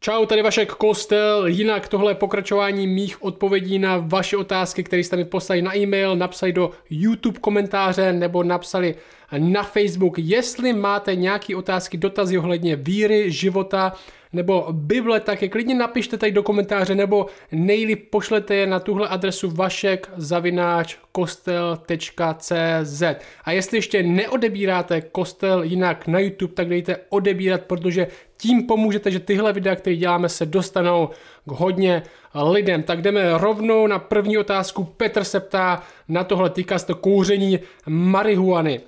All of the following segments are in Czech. Čau, tady Vašek Kostel, jinak tohle je pokračování mých odpovědí na vaše otázky, které jste mi poslali na e-mail, napsali do YouTube komentáře nebo napsali na Facebook. Jestli máte nějaké otázky, dotazy ohledně víry, života nebo Bible, tak je klidně napište tady do komentáře nebo nejlíp pošlete je na tuhle adresu vašek@kostel.cz. A jestli ještě neodebíráte Kostel jinak na YouTube, tak dejte odebírat, protože tím pomůžete, že tyhle videa, které děláme, se dostanou k hodně lidem. Tak jdeme rovnou na první otázku. Petr se ptá na tohle, týká se to kouření marihuany.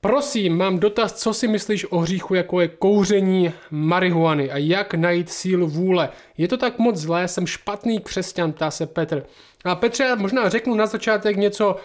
Prosím, mám dotaz, co si myslíš o hříchu, jako je kouření marihuany a jak najít sílu vůle. Je to tak moc zlé, jsem špatný křesťan, ptá se Petr. A Petře, já možná řeknu na začátek něco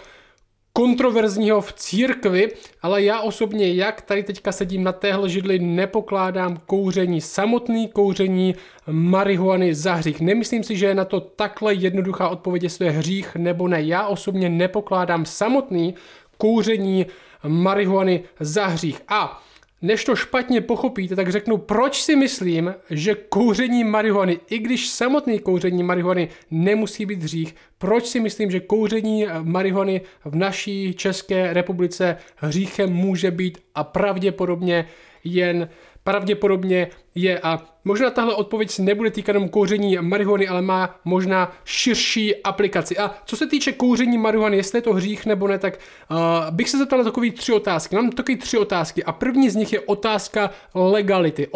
kontroverzního v církvi, ale já osobně, jak tady teďka sedím na téhle židli, nepokládám kouření, samotný kouření marihuany za hřích. Nemyslím si, že je na to takhle jednoduchá odpověď, jestli je hřích nebo ne. Já osobně nepokládám samotný kouření marihuany za hřích. A než to špatně pochopíte, tak řeknu, proč si myslím, že kouření marihuany, i když samotné kouření marihuany nemusí být hřích, proč si myslím, že kouření marihuany v naší České republice hříchem může být a pravděpodobně je. A možná tahle odpověď se nebude týkat jenom kouření marihuany, ale má možná širší aplikaci. A co se týče kouření marihuany, jestli je to hřích nebo ne, tak bych se zeptal na takové tři otázky. Mám takové tři otázky a první z nich je otázka legality.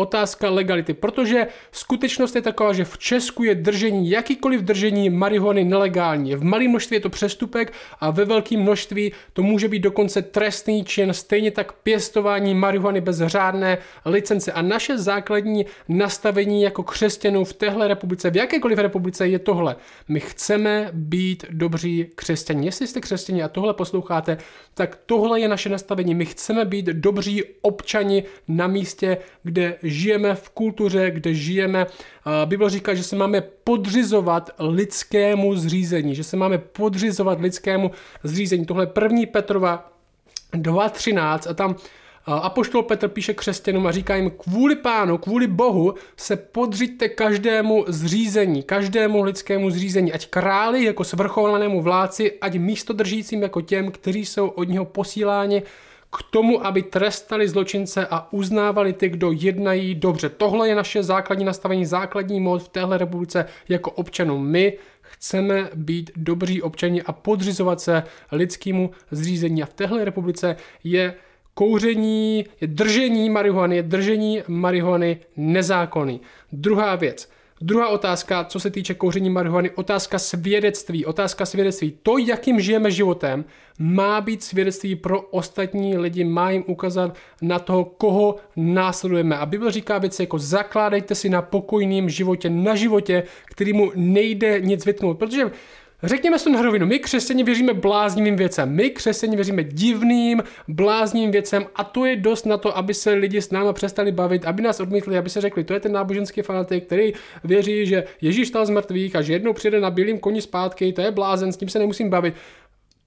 Protože skutečnost je taková, že v Česku je jakýkoliv držení marihuany nelegální. V malém množství je to přestupek a ve velkém množství to může být dokonce trestný čin, stejně tak pěstování marihuany bez řádné licence. A naše základní nastavení jako křesťanů v téhle republice, v jakékoliv republice, je tohle. My chceme být dobří křesťani. Jestli jste křesťani a tohle posloucháte, tak tohle je naše nastavení. My chceme být dobří občani na místě, kde žijeme, v kultuře, kde žijeme. Bible říká, že se máme podřizovat lidskému zřízení. Tohle je 1. Petrova 2.13 a tam Apoštol Petr píše křesťanům a říká jim, kvůli Pánu, kvůli Bohu se podřiďte každému lidskému zřízení, ať králi jako svrchovanému vládci, ať místodržícím jako těm, kteří jsou od něho posíláni k tomu, aby trestali zločince a uznávali ty, kdo jednají dobře. Tohle je naše základní nastavení, základní moc v téhle republice jako občanů. My chceme být dobří občani a podřizovat se lidskému zřízení. A v téhle republice je držení marihuany nezákonný. Druhá věc. Druhá otázka, co se týče kouření marihuany, otázka svědectví. To, jakým žijeme životem, má být svědectví pro ostatní lidi, má jim ukázat na toho, koho následujeme. A Bible říká věci jako zakládejte si na pokojném životě, na životě, kterému nejde nic vytknout, protože řekněme si to na rovinu, my křesťani věříme bláznivým věcem, a to je dost na to, aby se lidi s náma přestali bavit, aby nás odmítli, aby se řekli, to je ten náboženský fanatik, který věří, že Ježíš vstal z mrtvých a že jednou přijde na bílém koni zpátky, to je blázen, s tím se nemusím bavit.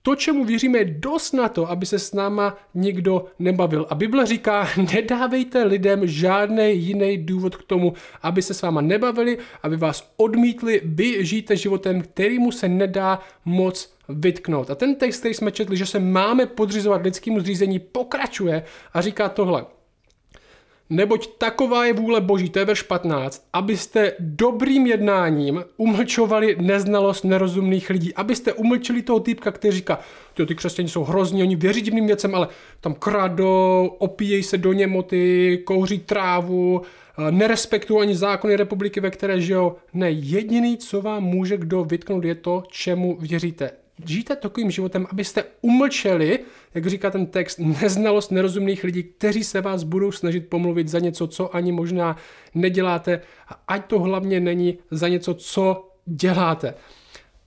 To, čemu věříme, je dost na to, aby se s náma nikdo nebavil. A Bible říká, nedávejte lidem žádný jiný důvod k tomu, aby se s váma nebavili, aby vás odmítli, vy žijete životem, kterému se nedá moc vytknout. A ten text, který jsme četli, že se máme podřizovat lidskému zřízení, pokračuje a říká tohle. Neboť taková je vůle Boží, to je verš 15, abyste dobrým jednáním umlčovali neznalost nerozumných lidí, abyste umlčili toho týpka, který říká, ty křesťané jsou hrozní, oni věří divným věcem, ale tam kradou, opíjejí se do němoty, kouří trávu, nerespektují ani zákony republiky, ve které žijou. Ne, jediný, co vám může kdo vytknout, je to, čemu věříte. Žijte takovým životem, abyste umlčeli, jak říká ten text, neznalost nerozumných lidí, kteří se vás budou snažit pomluvit za něco, co ani možná neděláte, a ať to hlavně není za něco, co děláte.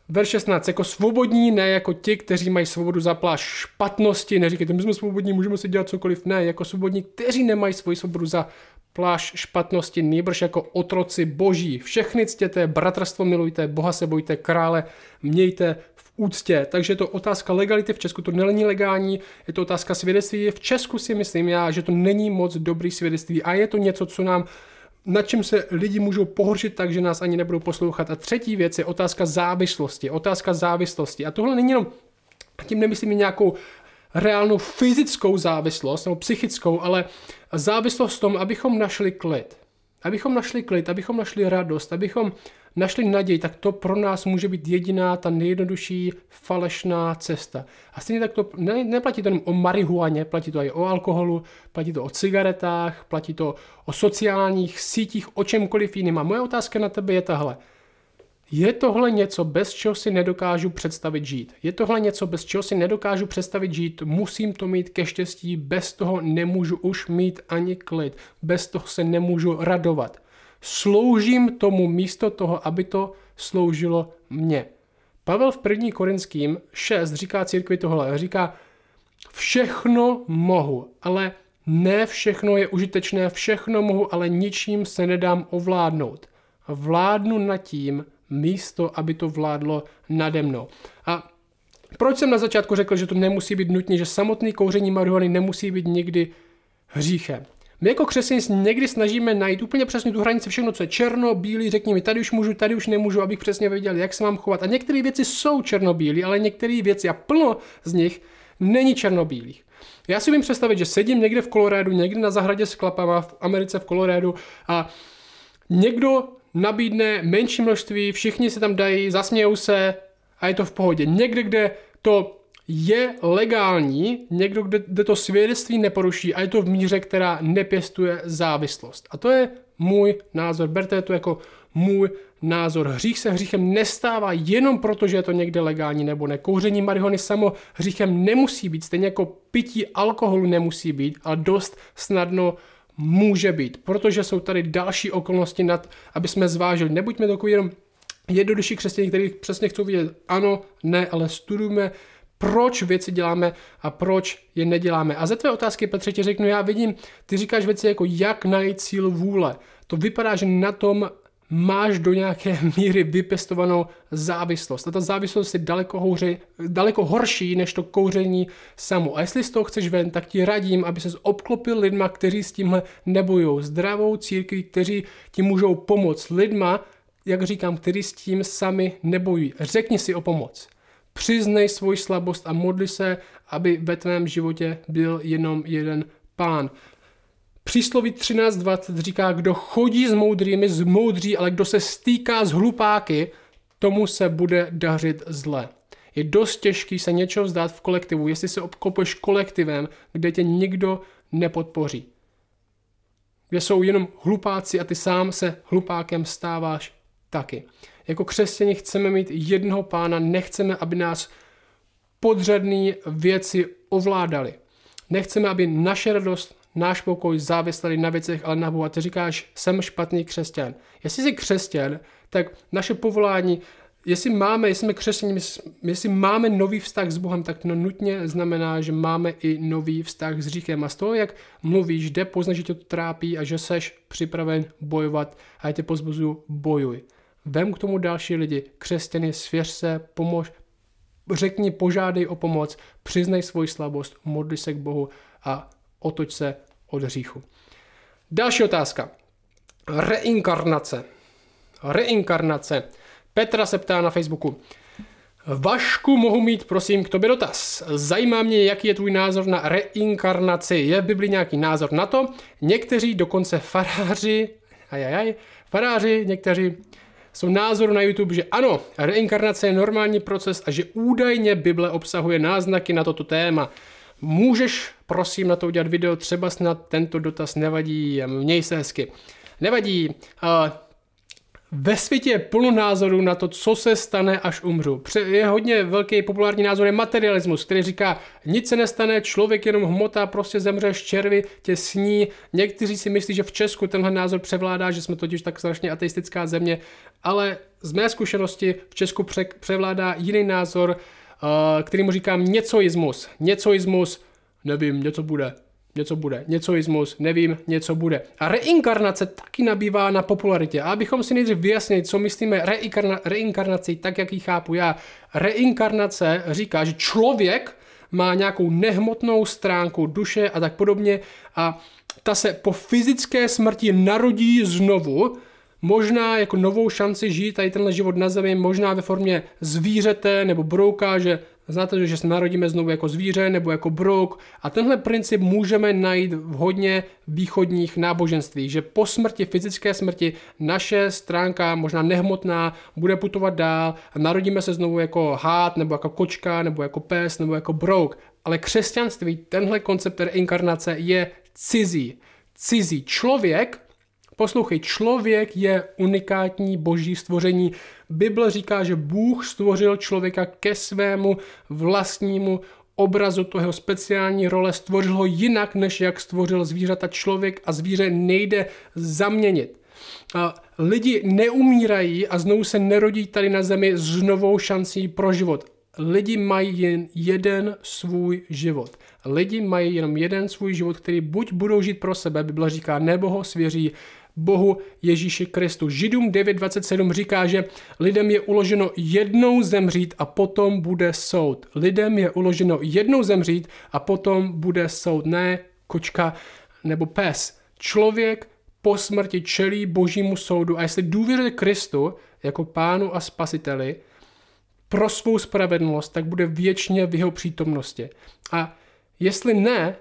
Verš 16, jako svobodní, ne jako ti, kteří mají svobodu za plášť špatnosti, neříkejte, my jsme svobodní, můžeme si dělat cokoliv, ne, jako svobodní, kteří nemají svoji svobodu za plášť špatnosti, nýbrž jako otroci boží. Všechny ctěte, bratrstvo milujte, Boha se bojte, krále mějte v úctě. Takže je to otázka legality, v Česku to není legální, je to otázka svědectví, v Česku si myslím já, že to není moc dobrý svědectví a je to něco, co nám na čem se lidi můžou pohoršit tak, že nás ani nebudou poslouchat. A třetí věc je otázka závislosti. Otázka závislosti. A tohle není jenom, tím nemyslím nějakou reálnou fyzickou závislost nebo psychickou, ale závislost v tom, abychom našli klid. Abychom našli klid, abychom našli radost, abychom našli naději, tak to pro nás může být jediná, ta nejjednodušší falešná cesta. A stejně tak to neplatí to jenom o marihuaně, platí to i o alkoholu, platí to o cigaretách, platí to o sociálních sítích, o čemkoliv jiným. A moje otázka na tebe je tahle. Je tohle něco, bez čeho si nedokážu představit žít? Je tohle něco, bez čeho si nedokážu představit žít? Musím to mít ke štěstí, bez toho nemůžu už mít ani klid, bez toho se nemůžu radovat. Sloužím tomu místo toho, aby to sloužilo mně. Pavel v 1. Korinským 6 říká církvi tohle, říká, všechno mohu, ale ne všechno je užitečné, všechno mohu, ale ničím se nedám ovládnout. Vládnu nad tím, místo, aby to vládlo nade mnou. A proč jsem na začátku řekl, že to nemusí být nutně, že samotné kouření marihuany nemusí být nikdy hříchem? My jako křesťané někdy snažíme najít úplně přesně tu hranici, všechno, co je černobílý, řekni mi, tady už můžu, tady už nemůžu, abych přesně věděl, jak se mám chovat. A některé věci jsou černobílé, ale některé věci a plno z nich není černobílých. Já si umím představit, že sedím někde v Kolorádu, někde na zahradě s klapama v Americe v Kolorádu a někdo nabídne menší množství, všichni se tam dají, zasmějou se a je to v pohodě. Někde, kde to je legální, někdo, kde to svědectví neporuší a je to v míře, která nepěstuje závislost. A to je můj názor. Berte to jako můj názor. Hřích se hříchem nestává jenom proto, že je to někde legální nebo ne. Kouření marihuany samo hříchem nemusí být, stejně jako pití alkoholu nemusí být, ale dost snadno může být, protože jsou tady další okolnosti, aby jsme zvážili. Nebuďme takový jenom jednodušší křesťané, kteří přesně chcou vidět ano, ne, ale studujme, proč věci děláme a proč je neděláme. A ze tvé otázky, Petře, ti řeknu, já vidím, ty říkáš věci jako jak najít sílu vůle. To vypadá, že na tom máš do nějaké míry vypěstovanou závislost. A ta závislost je daleko horší než to kouření samo. A jestli z toho chceš ven, tak ti radím, aby ses obklopil lidma, kteří s tímhle nebojují. Zdravou církví, kteří ti můžou pomoct. Lidma, jak říkám, kteří s tím sami nebojují. Řekni si o pomoc. Přiznej svoji slabost a modli se, aby ve tvém životě byl jenom jeden Pán. Přísloví 13.20 říká, kdo chodí s moudrými, zmoudří, ale kdo se stýká s hlupáky, tomu se bude dařit zle. Je dost těžký se něčeho vzdát v kolektivu, jestli se obklopuješ kolektivem, kde tě nikdo nepodpoří. Kde jsou jenom hlupáci a ty sám se hlupákem stáváš taky. Jako křesťané chceme mít jednoho Pána, nechceme, aby nás podřadné věci ovládaly. Nechceme, aby naše radost, náš pokoj závislý na věcech, ale na Bohu. A ty říkáš, jsem špatný křesťan. Jestli jsi křesťan, tak naše povolání, jestli jsme křesťané, jestli máme nový vztah s Bohem, tak to nutně znamená, že máme i nový vztah s hříchem. A z toho, jak mluvíš, jde poznat, že tě to trápí a že seš připraven bojovat. A já tě pozbuzuju, bojuj. Vem k tomu další lidi, křesťany, svěř se, pomož, řekni, požádej o pomoc, přiznej svoji slabost, modli se k Bohu a otoč se od hříchu. Další otázka. Reinkarnace. Reinkarnace. Petra se ptá na Facebooku. Vašku, mohu mít, prosím, k tobě dotaz. Zajímá mě, jaký je tvůj názor na reinkarnaci. Je v Biblii nějaký názor na to? Někteří, dokonce faráři, někteří jsou názoru na YouTube, že ano, reinkarnace je normální proces a že údajně Bible obsahuje náznaky na toto téma. Můžeš, prosím, na to udělat video, třeba snad tento dotaz nevadí, měj se hezky. Nevadí. Ve světě je plno názorů na to, co se stane, až umřu. Je hodně velký populární názor je materialismus, který říká, nic se nestane, člověk jenom hmota, prostě zemřeš, červy tě sní. Někteří si myslí, že v Česku tenhle názor převládá, že jsme totiž tak strašně ateistická země, ale z mé zkušenosti v Česku převládá jiný názor, kterýmu říkám něcoismus. Něcoismus, nevím, něco bude. Něcoismus, nevím, něco bude. A reinkarnace taky nabývá na popularitě. A abychom si nejdřív vyjasnili, co myslíme reinkarnací, tak jak ji chápu já. Reinkarnace říká, že člověk má nějakou nehmotnou stránku duše a tak podobně a ta se po fyzické smrti narodí znovu, možná jako novou šanci žít tady tenhle život na zemi, možná ve formě zvířete nebo brouka, že znáte, že se narodíme znovu jako zvíře nebo jako brouk. A tenhle princip můžeme najít v hodně východních náboženství, že po smrti, fyzické smrti, naše stránka, možná nehmotná, bude putovat dál a narodíme se znovu jako hád, nebo jako kočka, nebo jako pes, nebo jako brouk. Ale křesťanství, tenhle koncept reinkarnace je cizí. Cizí člověk, poslouchej, člověk je unikátní boží stvoření. Bible říká, že Bůh stvořil člověka ke svému vlastnímu obrazu, toho speciální role, stvořil ho jinak, než jak stvořil zvířata. Člověk a zvíře nejde zaměnit. Lidi neumírají a znovu se nerodí tady na zemi s novou šancí pro život. Lidi mají jen jeden svůj život. Lidi mají jenom jeden svůj život, který buď budou žít pro sebe, Bible říká, nebo ho svěří Bohu Ježíši Kristu. Židům 9.27 říká, že lidem je uloženo jednou zemřít a potom bude soud. Lidem je uloženo jednou zemřít a potom bude soud. Ne kočka nebo pes. Člověk po smrti čelí božímu soudu, a jestli důvěřuje Kristu jako pánu a spasiteli pro svou spravedlnost, tak bude věčně v jeho přítomnosti. A jestli ne,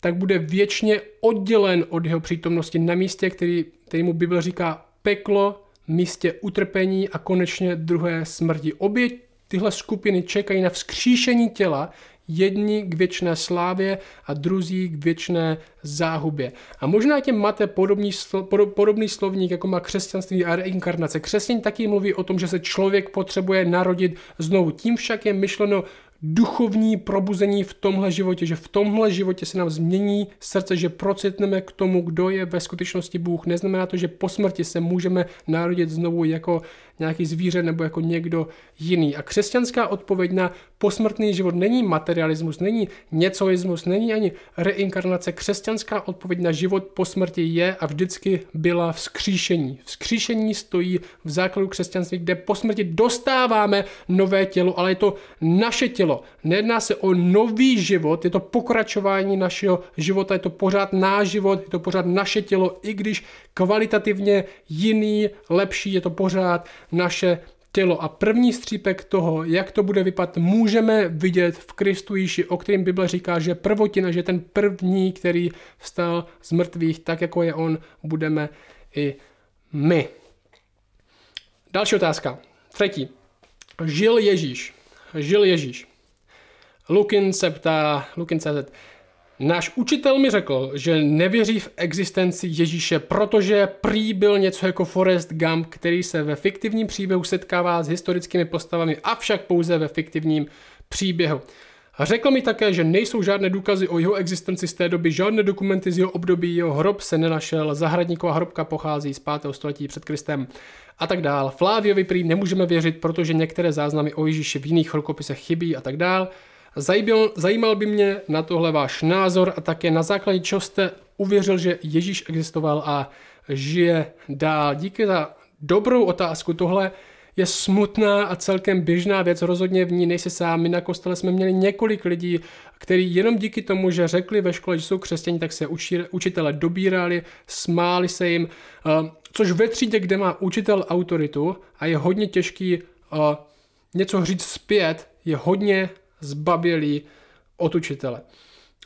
tak bude věčně oddělen od jeho přítomnosti na místě, který mu Bible říká peklo, místě utrpení a konečně druhé smrti. Obě tyhle skupiny čekají na vzkříšení těla, jedni k věčné slávě a druzí k věčné záhubě. A možná tě máte podobný slovník, jako má křesťanství a reinkarnace. Křesťan taky mluví o tom, že se člověk potřebuje narodit znovu. Tím však je myšleno duchovní probuzení v tomhle životě, že v tomhle životě se nám změní srdce, že procitneme k tomu, kdo je ve skutečnosti Bůh. Neznamená to, že po smrti se můžeme narodit znovu jako nějaký zvíře nebo jako někdo jiný. A křesťanská odpověď na posmrtný život není materialismus, není něcoismus, není ani reinkarnace. Křesťanská odpověď na život po smrti je a vždycky byla vzkříšení. Vzkříšení stojí v základu křesťanství, kde po smrti dostáváme nové tělo, ale je to naše tělo. Nejedná se o nový život, je to pokračování našeho života, je to pořád náš život, je to pořád naše tělo, i když kvalitativně jiný, lepší, je to pořád naše tělo. A první střípek toho, jak to bude vypadat, můžeme vidět v Kristu Ježíši, o kterém Bible říká, že prvotina, že ten první, který vstal z mrtvých, tak jako je on, budeme i my. Další otázka. Třetí. Žil Ježíš. Žil Ježíš. Lukin se ptá, Lukin.cz. Náš učitel mi řekl, že nevěří v existenci Ježíše, protože prý byl něco jako Forrest Gump, který se ve fiktivním příběhu setkává s historickými postavami, avšak pouze ve fiktivním příběhu. Řekl mi také, že nejsou žádné důkazy o jeho existenci z té doby, žádné dokumenty z jeho období, jeho hrob se nenašel, zahradníková hrobka pochází z 5. století před Kristem a tak dál. Fláviovi prý nemůžeme věřit, protože některé záznamy o Ježíši v jiných rukopisech chybí a tak dál. Zajímal by mě na tohle váš názor a také na základě čeho jste uvěřil, že Ježíš existoval a žije dál. Díky za dobrou otázku, tohle je smutná a celkem běžná věc, rozhodně v ní nejsi sám. My na kostele jsme měli několik lidí, kteří jenom díky tomu, že řekli ve škole, že jsou křesťani, tak se učitele dobírali, smáli se jim, což ve třídě, kde má učitel autoritu a je hodně těžký něco říct zpět, je hodně zbabělý od učitele.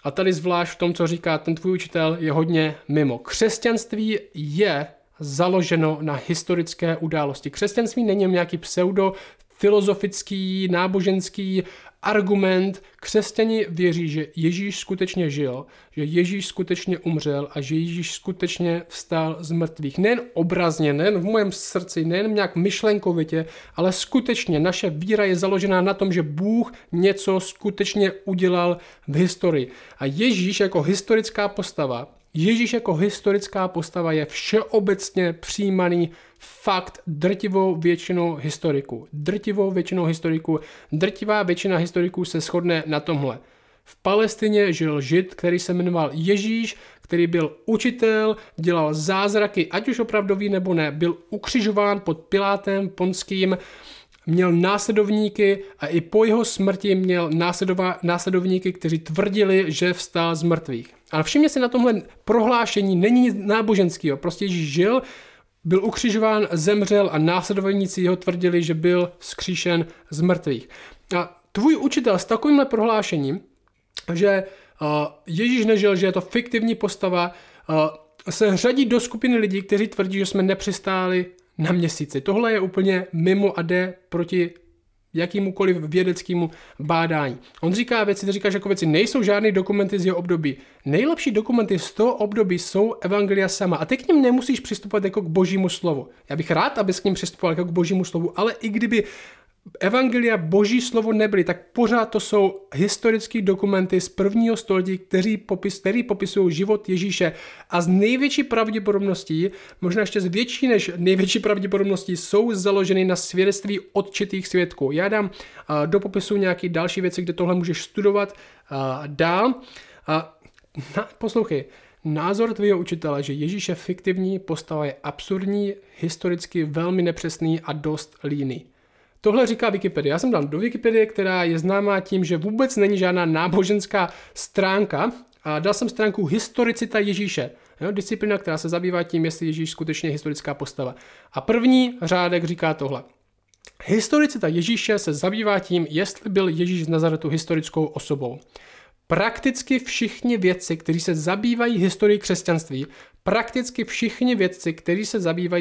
A tady zvlášť v tom, co říká ten tvůj učitel, je hodně mimo. Křesťanství je založeno na historické události. Křesťanství není nějaký pseudo-filozofický, náboženský argument. Křesťani věří, že Ježíš skutečně žil, že Ježíš skutečně umřel a že Ježíš skutečně vstal z mrtvých. Nejen obrazně, nejen v mém srdci, nejen nějak myšlenkovitě, ale skutečně naše víra je založená na tom, že Bůh něco skutečně udělal v historii. A Ježíš jako historická postava, je všeobecně přijímaný fakt drtivou většinou historiků. Drtivá většina historiků se shodne na tomhle. V Palestině žil Žid, který se jmenoval Ježíš, který byl učitel, dělal zázraky, ať už opravdový nebo ne, byl ukřižován pod Pilátem Pontským měl následovníky a i po jeho smrti měl následovníky, kteří tvrdili, že vstál z mrtvých. A všimně si, na tomhle prohlášení není nic náboženského. Prostě Ježíš žil, byl ukřižován, zemřel a následovníci jeho tvrdili, že byl vzkříšen z mrtvých. A tvůj učitel s takovýmhle prohlášením, že Ježíš nežil, že je to fiktivní postava, se řadí do skupiny lidí, kteří tvrdí, že jsme nepřistáli na měsíci. Tohle je úplně mimo a jde proti jakémukoliv vědeckému bádání. On říká věci, ty říkáš, jako věci nejsou žádné dokumenty z jeho období. Nejlepší dokumenty z toho období jsou Evangelia sama. A ty k nim nemusíš přistupovat jako k božímu slovu. Já bych rád, abys k nim přistupoval jako k božímu slovu, ale i kdyby Evangelia boží slovo nebyly, tak pořád to jsou historické dokumenty z prvního století, které popisují život Ježíše, a z největší pravděpodobností, možná ještě z větší než největší pravděpodobností, jsou založeny na svědectví odčitých svědků. Já dám do popisu nějaké další věci, kde tohle můžeš studovat dál. Poslouchej. Názor tvého učitele, že Ježíš je fiktivní postava, je absurdní, historicky velmi nepřesný a dost líný. Tohle říká Wikipedia. Já jsem dal do Wikipedie, která je známá tím, že vůbec není žádná náboženská stránka. A dal jsem stránku Historicita Ježíše. Disciplina, která se zabývá tím, jestli Ježíš skutečně je historická postava. A první řádek říká tohle. Historicita Ježíše se zabývá tím, jestli byl Ježíš z Nazaretu historickou osobou. Prakticky všichni vědci, kteří se zabývají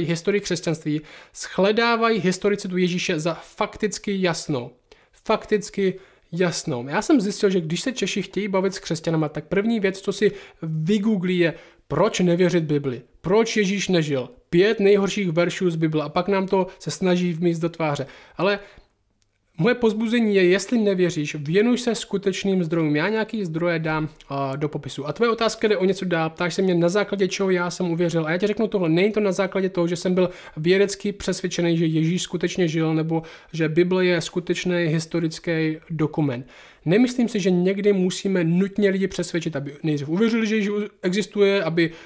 historií křesťanství, shledávají historicitu Ježíše za fakticky jasnou. Já jsem zjistil, že když se Češi chtějí bavit s křesťanama, tak první věc, co si vygooglí, je proč nevěřit Bibli, proč Ježíš nežil, 5 nejhorších veršů z Bible, a pak nám to se snaží vmíst do tváře. Ale moje pozbuzení je, jestli nevěříš, věnuj se skutečným zdrojům. Já nějaký zdroje dám do popisu. A tvoje otázka jde o něco dál. Ptáš se mě, na základě čeho já jsem uvěřil. A já ti řeknu tohle. Není to na základě toho, že jsem byl vědecky přesvědčený, že Ježíš skutečně žil, nebo že Bible je skutečný historický dokument. Nemyslím si, že někdy musíme nutně lidi přesvědčit, aby nejdřív uvěřili, že Ježíš existuje,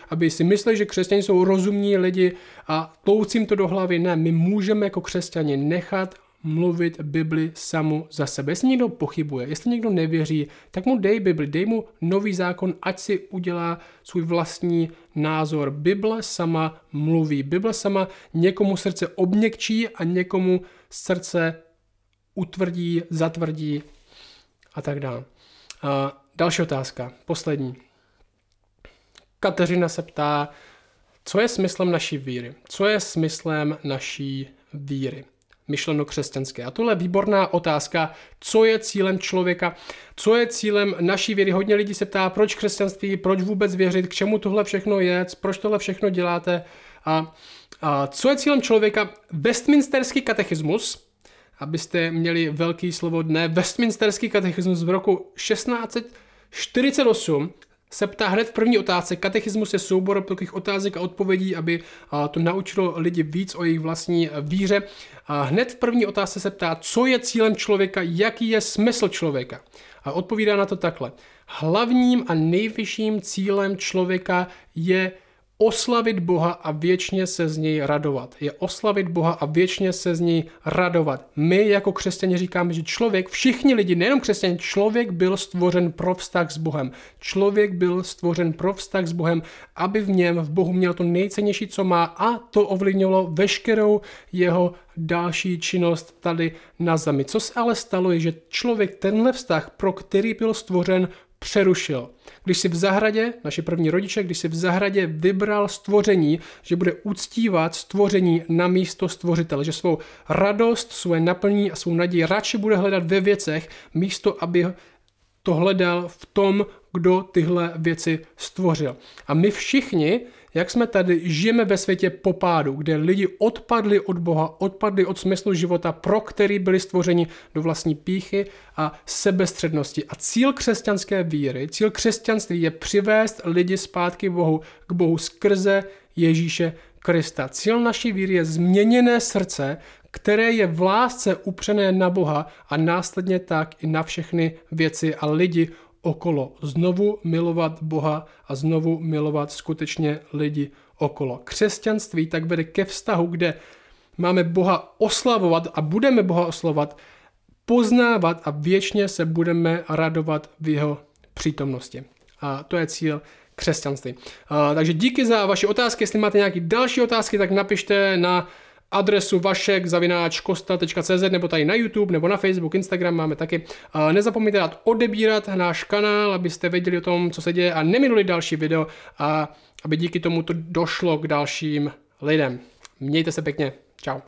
aby si mysleli, že křesťané jsou rozumní lidi a tloucím to do hlavy. Ne, my můžeme jako křesťané nechat mluvit Bibli samu za sebe. Jestli někdo pochybuje, jestli někdo nevěří, tak mu dej Bibli, dej mu Nový zákon, ať si udělá svůj vlastní názor. Bible sama mluví. Bible sama někomu srdce obměkčí a někomu srdce utvrdí, zatvrdí a tak dále. Další otázka, poslední. Kateřina se ptá, co je smyslem naší víry? Myšleno křesťanské. A tohle je výborná otázka, co je cílem člověka, co je cílem naší víry. Hodně lidí se ptá, proč křesťanství, proč vůbec věřit, k čemu tohle všechno je, proč tohle všechno děláte. A co je cílem člověka? Westminsterský katechismus, abyste měli velký slovo dne, Westminsterský katechismus v roku 1648, se ptá hned v první otázce. Katechismus je soubor takových otázek a odpovědí, aby to naučilo lidi víc o jejich vlastní víře. A hned v první otázce se ptá, co je cílem člověka, jaký je smysl člověka. A odpovídá na to takhle. Hlavním a nejvyšším cílem člověka je oslavit Boha a věčně se z něj radovat. My jako křesťané říkáme, že člověk, všichni lidi, nejenom křesťané, člověk byl stvořen pro vztah s Bohem. Aby v něm, v Bohu, měl to nejcennější, co má, a to ovlivnilo veškerou jeho další činnost tady na zemi. Co se ale stalo, je, že člověk tenhle vztah, pro který byl stvořen, přerušil. Když si v zahradě, naši první rodiče, vybral stvoření, že bude uctívat stvoření na místo stvořitele, že svou radost, svoje naplnění a svou naději radši bude hledat ve věcech, místo aby to hledal v tom, kdo tyhle věci stvořil. A my všichni, jak jsme tady, žijeme ve světě popádu, kde lidi odpadli od Boha, odpadli od smyslu života, pro který byli stvořeni, do vlastní pýchy a sebestřednosti. A cíl křesťanské víry, cíl křesťanství je přivést lidi zpátky k Bohu skrze Ježíše Krista. Cíl naší víry je změněné srdce, které je v lásce upřené na Boha a následně tak i na všechny věci a lidi okolo. Znovu milovat Boha a znovu milovat skutečně lidi okolo. Křesťanství tak vede ke vztahu, kde máme Boha oslavovat a budeme Boha oslavovat, poznávat a věčně se budeme radovat v jeho přítomnosti. A to je cíl křesťanství. Takže díky za vaše otázky. Jestli máte nějaké další otázky, tak napište na adresu vašek@kostel.cz nebo tady na YouTube, nebo na Facebook, Instagram máme taky. Nezapomeňte dát odebírat náš kanál, abyste věděli o tom, co se děje a neminuli další video a aby díky tomu to došlo k dalším lidem. Mějte se pěkně. Čau.